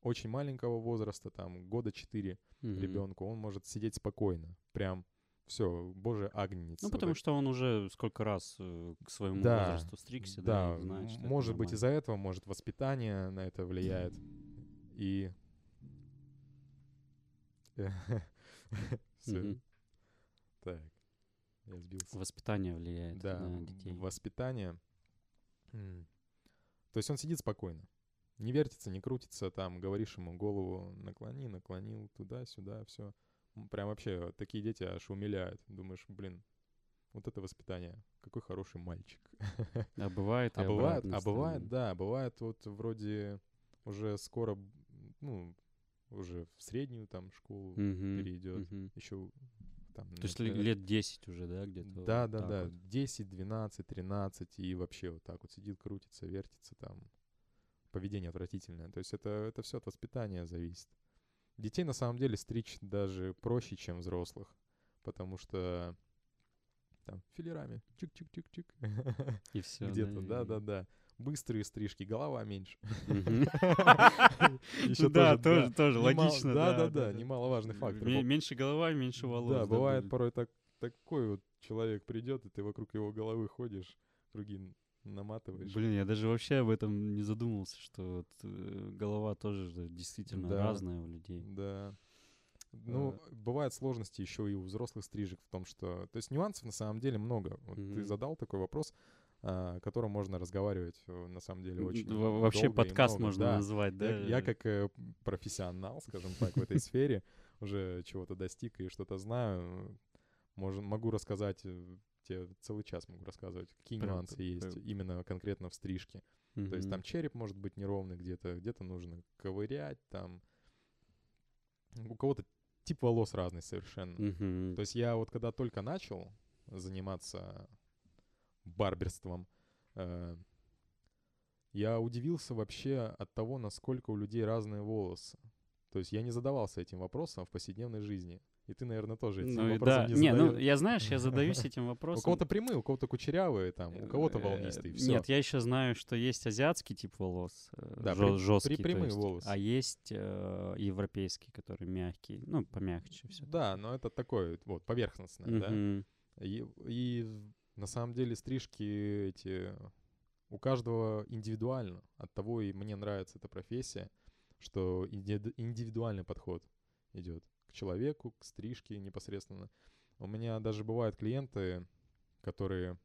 очень маленького возраста, там, года четыре ребенку, он может сидеть спокойно, прям... Все, боже, агнец. Ну, потому вот что он уже сколько раз э, к своему да, возрасту стригся, да, да знает, что может быть, из-за этого, может, воспитание на это влияет. И... Все. Так, я сбился. Воспитание влияет на детей. Воспитание. То есть он сидит спокойно. Не вертится, не крутится, там, говоришь ему голову наклони, наклонил, туда-сюда, все. Прям вообще такие дети аж умиляют. Думаешь, блин, вот это воспитание. Какой хороший мальчик. А бывает и а бывает, а бывает, да. Бывает вот вроде уже скоро, ну, уже в среднюю там школу uh-huh, перейдет. Uh-huh. Еще там... То есть лет десять уже, да, где-то? Да, вот да, да. Вот. десять, двенадцать, тринадцать и вообще вот так вот сидит, крутится, вертится там. Поведение отвратительное. То есть это, это все от воспитания зависит. Детей, на самом деле, стричь даже проще, чем взрослых, потому что там филерами, чик-чик-чик-чик, и все, где-то, да-да-да. быстрые стрижки, голова меньше. Да, тоже тоже логично. Да-да-да, немаловажный фактор. Меньше голова, меньше волос. Да, бывает порой такой вот человек придет, и ты вокруг его головы ходишь, круги наматываешь. Блин, я даже вообще об этом не задумывался, что голова тоже действительно разная у людей. Да. Ну, бывают сложности еще и у взрослых стрижек в том, что... То есть нюансов на самом деле много. Вот mm-hmm. Ты задал такой вопрос, о котором можно разговаривать на самом деле очень Во- Вообще долго подкаст можно да. назвать, да? Я, я как профессионал, скажем так, в этой сфере уже чего-то достиг и что-то знаю. Могу рассказать... целый час могу рассказывать, какие правда, нюансы есть правда. Именно конкретно в стрижке. Mm-hmm. То есть там череп может быть неровный где-то, где-то нужно ковырять, там... У кого-то тип волос разный совершенно. Mm-hmm. То есть я вот когда только начал заниматься барберством, э, я удивился вообще от того, насколько у людей разные волосы. То есть я не задавался этим вопросом в повседневной жизни. И ты, наверное, тоже этим ну, вопросом да. не задаёшь. Не, ну, я, знаешь, я задаюсь этим вопросом. У кого-то прямые, у кого-то кучерявые, там, у кого-то волнистые. Все. Нет, я еще знаю, что есть азиатский тип волос, да, жё- при, жёсткий, при прямые волосы. А есть э, европейский, который мягкий, ну, помягче все. Да, но это такое, вот, поверхностное, uh-huh. да. И, и на самом деле стрижки эти у каждого индивидуально. Оттого и мне нравится эта профессия, что инди- индивидуальный подход идет к человеку, к стрижке непосредственно. У меня даже бывают клиенты, которые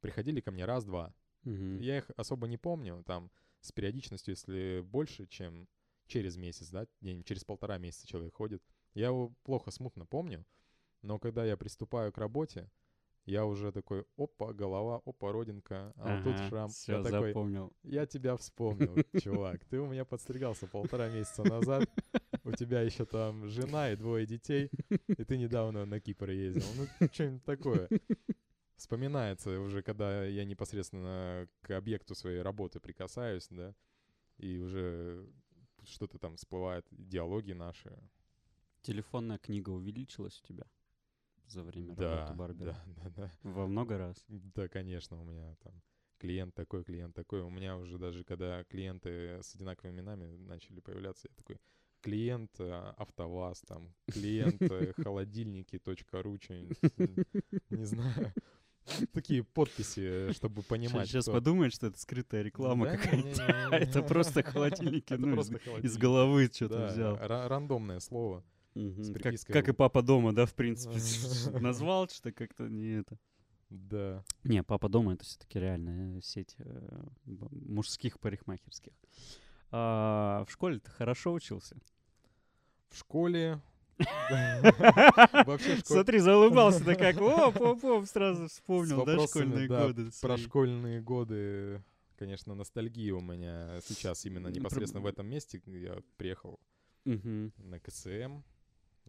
приходили ко мне раз-два. Uh-huh. Я их особо не помню, там, с периодичностью, если больше, чем через месяц, да, день, через полтора месяца человек ходит. Я его плохо, смутно помню, но когда я приступаю к работе, я уже такой, опа, голова, опа, родинка, а ага, тут шрам. Все, я такой, запомнил. Я тебя вспомнил, чувак. Ты у меня подстригался полтора месяца назад. У тебя еще там жена и двое детей. И ты недавно на Кипр ездил. Ну, что-нибудь такое. Вспоминается уже, когда я непосредственно к объекту своей работы прикасаюсь, да. И уже что-то там всплывает, диалоги наши. Телефонная книга увеличилась у тебя? За время да, работы барбера. Да, да, да. Во много раз? Да, конечно, у меня там клиент такой, клиент такой. У меня уже даже, когда клиенты с одинаковыми именами начали появляться, я такой, клиент АвтоВАЗ, там, клиент холодильники точка ру, не знаю. Такие подписи, чтобы понимать. Сейчас подумают, что это скрытая реклама какая-то. Это просто холодильники. Из головы что-то взял. Рандомное слово. Угу. Как, как и «Папа дома», да, в принципе, назвал что-то как-то не это. Да. Не, «Папа дома» — это все-таки реальная сеть э, мужских парикмахерских. А, в школе ты хорошо учился? В школе... Смотри, заулыбался, да как, о, поп-поп, сразу вспомнил, да, школьные годы. Про школьные годы, конечно, ностальгия у меня сейчас именно непосредственно в этом месте, где я приехал на ка эс эм.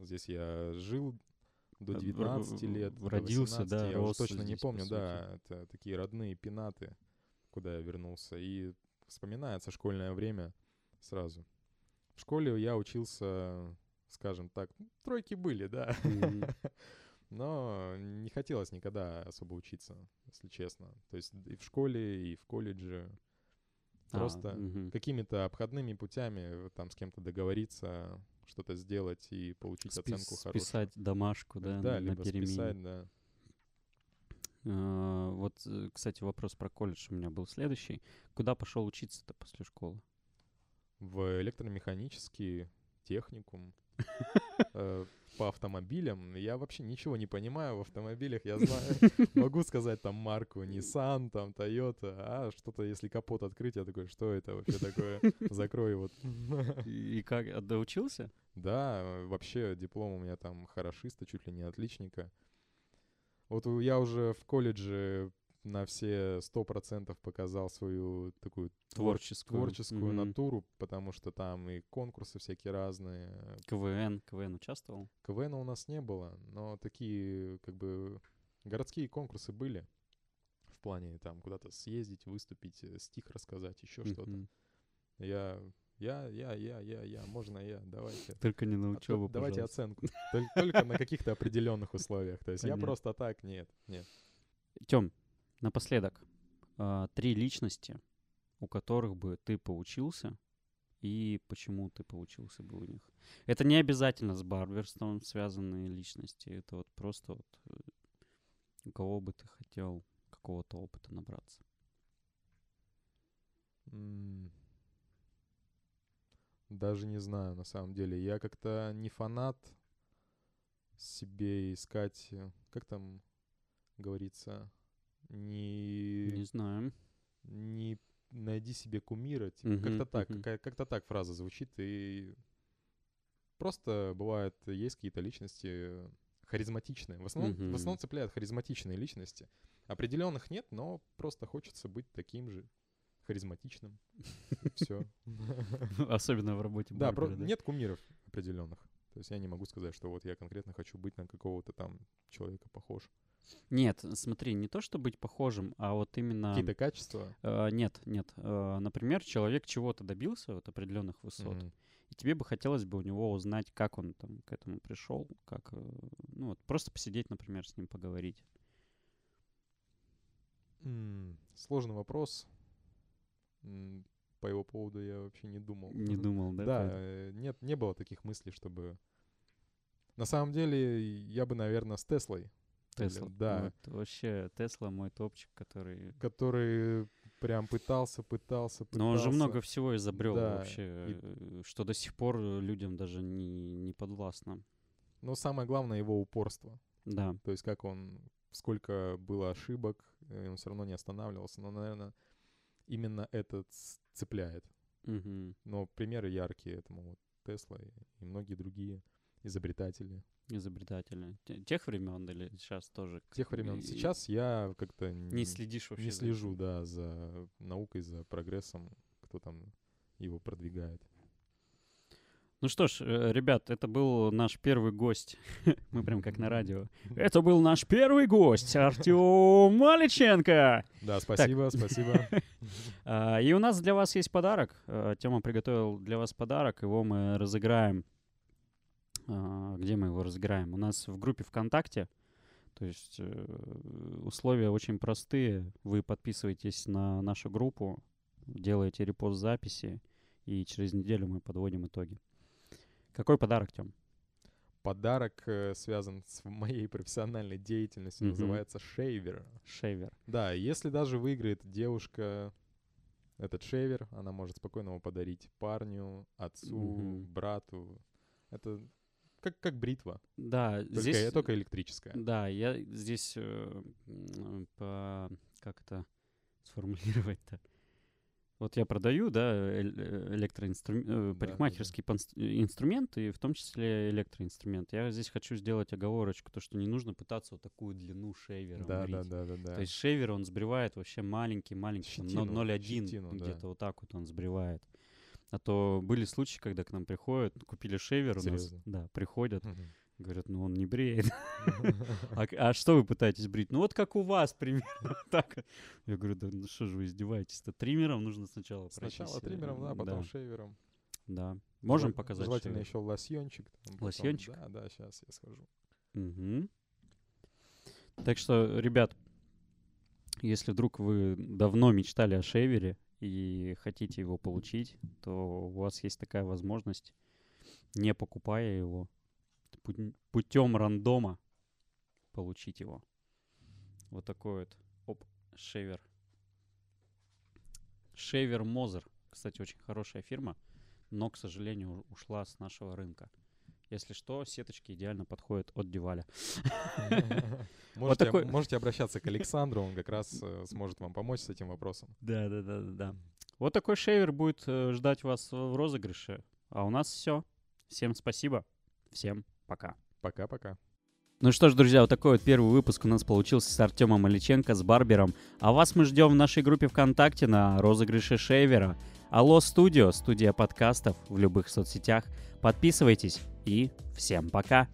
Здесь я жил до девятнадцати лет, родился, да, я уже точно не помню, да, это такие родные пенаты, куда я вернулся, и вспоминается школьное время сразу. В школе я учился, скажем так, тройки были, да, но не хотелось никогда особо учиться, если честно, то есть и в школе, и в колледже. Просто а, угу. какими-то обходными путями там с кем-то договориться, что-то сделать и получить Спис- оценку хорошую. Списать домашку, да, да на, либо на перемене. Списать, да. А, вот, кстати, вопрос про колледж у меня был следующий. Куда пошел учиться-то после школы? В электромеханический техникум. По автомобилям. Я вообще ничего не понимаю в автомобилях. Я знаю, могу сказать там марку Nissan, там Toyota, а что-то, если капот открыть, я такой, что это вообще такое? Закрой его. И как, доучился? Да, вообще диплом у меня там хорошиста, чуть ли не отличника. Вот я уже в колледже на все сто процентов показал свою такую творческую, творческую mm-hmm. натуру, потому что там и конкурсы всякие разные. КВН, КВН участвовал? КВН у нас не было, но такие как бы городские конкурсы были в плане там куда-то съездить, выступить, стих рассказать, еще mm-hmm. что-то. Я, я, я, я, я, я, можно я, давайте. Только не на учебу, а, давайте оценку. Только на каких-то определенных условиях. То есть я просто так, нет, нет. Тём, напоследок, три личности, у которых бы ты поучился и почему ты поучился бы у них. Это не обязательно с барберством связанные личности. Это вот просто вот у кого бы ты хотел какого-то опыта набраться. Даже не знаю, на самом деле. Я как-то не фанат себе искать... Как там говорится? Не... Не знаю. Не найди себе кумира. Типа, uh-huh, как-то так. Uh-huh. Как-то так фраза звучит. И просто бывает, есть какие-то личности харизматичные. В основном, uh-huh. в основном цепляют харизматичные личности. Определенных нет, но просто хочется быть таким же. Харизматичным. Все. Особенно в работе. Да, нет кумиров определенных. То есть я не могу сказать, что вот я конкретно хочу быть на какого-то там человека похож. Нет, смотри, не то, что быть похожим, а вот именно... Какие-то качества? Нет, нет. Например, человек чего-то добился, вот определенных высот, и тебе бы хотелось бы у него узнать, как он там к этому пришел, как... Ну вот, просто посидеть, например, с ним поговорить. Сложный вопрос. По его поводу я вообще не думал. Не думал, да? Да, нет, не было таких мыслей, чтобы... На самом деле, я бы, наверное, с Теслой. Тесла, да. Вот, вообще, Тесла мой топчик, который... Который прям пытался, пытался, пытался. Но он же много всего изобрел, да, вообще, и... что до сих пор людям даже не, не подвластно. Но самое главное — его упорство. Да. То есть как он... Сколько было ошибок, он все равно не останавливался. Но, наверное... Именно этот цепляет. Угу. Но примеры яркие этому. Вот Тесла и многие другие изобретатели. Изобретатели. Тех времен или сейчас тоже? Тех времен. Сейчас я как-то... Не следишь вообще? Не слежу, да, за наукой, за прогрессом, кто там его продвигает. Ну что ж, ребят, это был наш первый гость. Мы прям как на радио. Это был наш первый гость, Артём Маличенко. Да, спасибо, так. спасибо. И у нас для вас есть подарок. Тёма приготовил для вас подарок. Его мы разыграем. Где мы его разыграем? У нас в группе ВКонтакте. То есть условия очень простые. Вы подписываетесь на нашу группу, делаете репост записи, и через неделю мы подводим итоги. Какой подарок, Тём? Подарок э, связан с моей профессиональной деятельностью, mm-hmm. называется шейвер. Шейвер. Да, если даже выиграет девушка этот шейвер, она может спокойно его подарить парню, отцу, mm-hmm. брату. Это как, как бритва. Да, только, здесь... Я, только электрическая. Да, я здесь... Э, по... Как это сформулировать-то? Вот я продаю, да, электроинструмент, да, парикмахерский да. инструмент, и в том числе электроинструмент. Я здесь хочу сделать оговорочку, то, что не нужно пытаться вот такую длину шейвера да, брить. Да, да, да, да. То есть шейвер, он сбривает вообще маленький-маленький, ноль целых одна десятая где-то да. вот так вот он сбривает. А то были случаи, когда к нам приходят, купили шейвер, Серьезно? у нас, да, приходят, угу. говорят, ну он не бреет. а, а что вы пытаетесь брить? Ну вот как у вас примерно так. Я говорю, да ну что же вы издеваетесь-то? Триммером нужно сначала пройти. Сначала триммером, да, потом да. шейвером. Да. Можем Желательно показать? Желательно еще лосьончик. Потом, лосьончик? Да, да, сейчас я схожу. Угу. Так что, ребят, если вдруг вы давно мечтали о шейвере и хотите его получить, то у вас есть такая возможность, не покупая его, путем рандома получить его. Вот такой вот. Оп, шейвер. Шейвер Мозер. Кстати, очень хорошая фирма, но, к сожалению, ушла с нашего рынка. Если что, сеточки идеально подходят от Диваля. Можете обращаться к Александру, он как раз сможет вам помочь с этим вопросом. Да, да, да, да. Вот такой шейвер будет ждать вас в розыгрыше. А у нас все. Всем спасибо. Всем пока. Пока-пока. Ну что ж, друзья, вот такой вот первый выпуск у нас получился с Артёмом Маличенко, с барбером. А вас мы ждем в нашей группе ВКонтакте на розыгрыше шейвера. Алло, студио, студия подкастов в любых соцсетях. Подписывайтесь и всем пока.